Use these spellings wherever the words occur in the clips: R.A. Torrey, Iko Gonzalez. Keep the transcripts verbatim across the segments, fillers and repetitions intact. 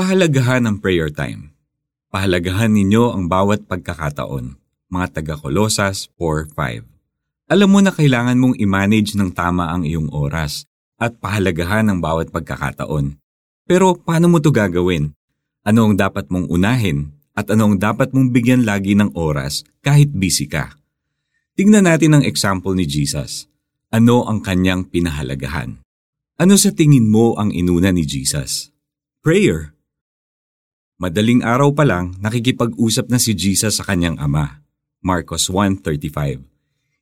Pahalagahan ang prayer time. Pahalagahan ninyo ang bawat pagkakataon, mga taga Kolosas four five. Alam mo na kailangan mong i-manage ng tama ang iyong oras at pahalagahan ang bawat pagkakataon. Pero paano mo ito gagawin? Ano ang dapat mong unahin at ano ang dapat mong bigyan lagi ng oras kahit busy ka? Tingnan natin ang example ni Jesus. Ano ang kanyang pinahalagahan? Ano sa tingin mo ang inuna ni Jesus? Prayer. Madaling araw pa lang, nakikipag-usap na si Jesus sa kanyang ama. Marcos one thirty-five.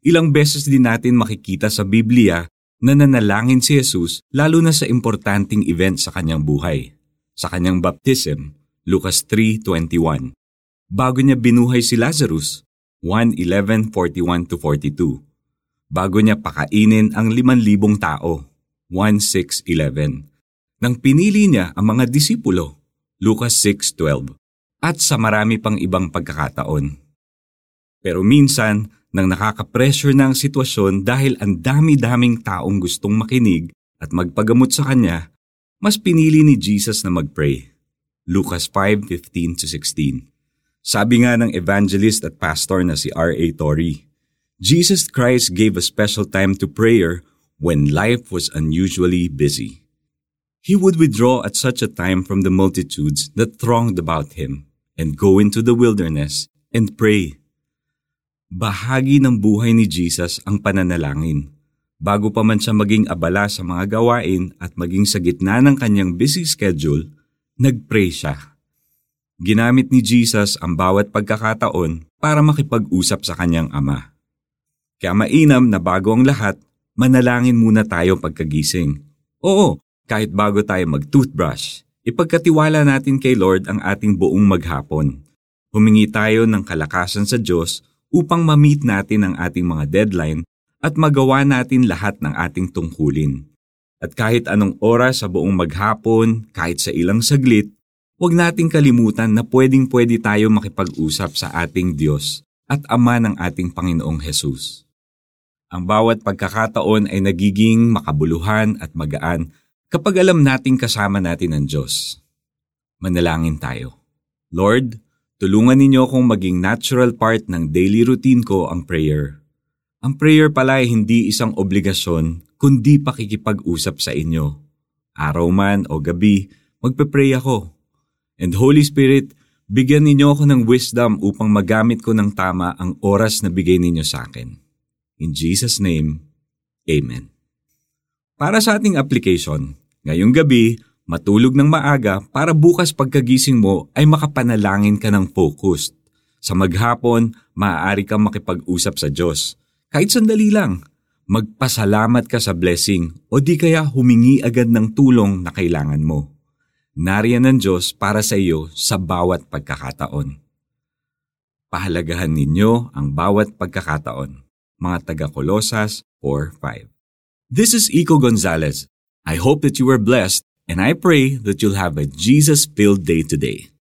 Ilang beses din natin makikita sa Biblia na nanalangin si Jesus lalo na sa importanteng event sa kanyang buhay. Sa kanyang baptism, Lucas three twenty-one. Bago niya binuhay si Lazarus, one eleven forty-one to forty-two. Bago niya pakainin ang limang libong tao, one six eleven. Nang pinili niya ang mga disipulo, Lucas six twelve, at sa marami pang ibang pagkakataon. Pero minsan, nang nakaka-pressure na ang sitwasyon dahil ang dami-daming taong gustong makinig at magpagamot sa kanya, mas pinili ni Jesus na mag-pray. Lucas five fifteen to sixteen. Sabi nga ng evangelist at pastor na si R A Torrey, Jesus Christ gave a special time to prayer when life was unusually busy. He would withdraw at such a time from the multitudes that thronged about him and go into the wilderness and pray. Bahagi ng buhay ni Jesus ang pananalangin. Bago pa man siya maging abala sa mga gawain at maging sa gitna ng kanyang busy schedule, nagpray siya. Ginamit ni Jesus ang bawat pagkakataon para makipag-usap sa kanyang ama. Kaya mainam na bago ang lahat, manalangin muna tayo pagkagising. Oo, kahit bago tayo mag-toothbrush, ipagkatiwala natin kay Lord ang ating buong maghapon. Humingi tayo ng kalakasan sa Diyos upang ma-meet natin ang ating mga deadline at magawa natin lahat ng ating tungkulin. At kahit anong oras sa buong maghapon, kahit sa ilang saglit, huwag nating kalimutan na pwedeng-pwede tayo makipag-usap sa ating Diyos at Ama ng ating Panginoong Jesus. Ang bawat pagkakataon ay nagiging makabuluhan at magaan kapag alam nating kasama natin ang Diyos. Manalangin tayo. Lord, tulungan ninyo akong maging natural part ng daily routine ko ang prayer. Ang prayer pala ay hindi isang obligasyon, kundi pakikipag-usap sa inyo. Araw man o gabi, magpe-pray ako. And Holy Spirit, bigyan ninyo ako ng wisdom upang magamit ko ng tama ang oras na bigay ninyo sa akin. In Jesus' name, Amen. Para sa ating application, ngayong gabi, matulog ng maaga para bukas pagkagising mo ay makapanalangin ka ng focused. Sa maghapon, maaari kang makipag-usap sa Diyos. Kahit sandali lang, magpasalamat ka sa blessing o di kaya humingi agad ng tulong na kailangan mo. Nariyan ang Diyos para sa iyo sa bawat pagkakataon. Pahalagahan ninyo ang bawat pagkakataon. Mga taga Kolosas four five. This is Iko Gonzalez. I hope that you were blessed, and I pray that you'll have a Jesus-filled day today.